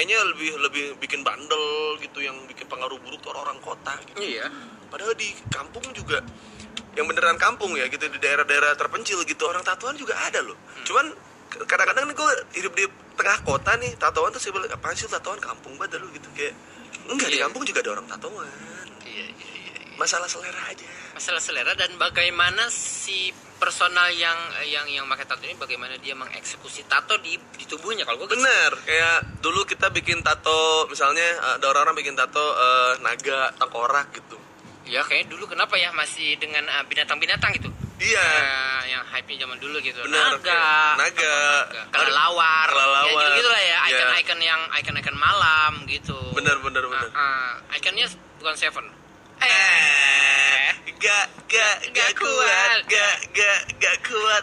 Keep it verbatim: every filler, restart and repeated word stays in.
kayaknya lebih lebih bikin bandel gitu, yang bikin pengaruh buruk tuh orang-orang kota gitu. Iya. Padahal di kampung juga, yang beneran kampung ya gitu, di daerah-daerah terpencil gitu, orang tatoan juga ada loh. Hmm. Cuman kadang-kadang kan gue hidup di tengah kota nih, tatoan tuh saya bilang, apaan sih tatoan kampung banget lu gitu, kayak enggak, iya. Di kampung juga ada orang tatoan. Iya, iya, iya, iya. Masalah selera aja. Masalah selera dan bagaimana si personal yang yang yang pakai tato ini, bagaimana dia mengeksekusi tato di, di tubuhnya. Kalau gue bener, kayak dulu kita bikin tato, misalnya ada orang-orang bikin tato uh, naga, tengkorak gitu. Ya kayaknya dulu kenapa ya masih dengan uh, binatang-binatang gitu. Iya. Uh, yang hype-nya zaman dulu gitu. Bener, naga, naga, kelelawar, ya gitu-gitu lah ya. Icon-icon yeah. yang icon-icon malam gitu. Bener bener bener. Uh, uh, iconnya bukan Seven. Eh, gak gak gak kuat, gak gak gak kuat.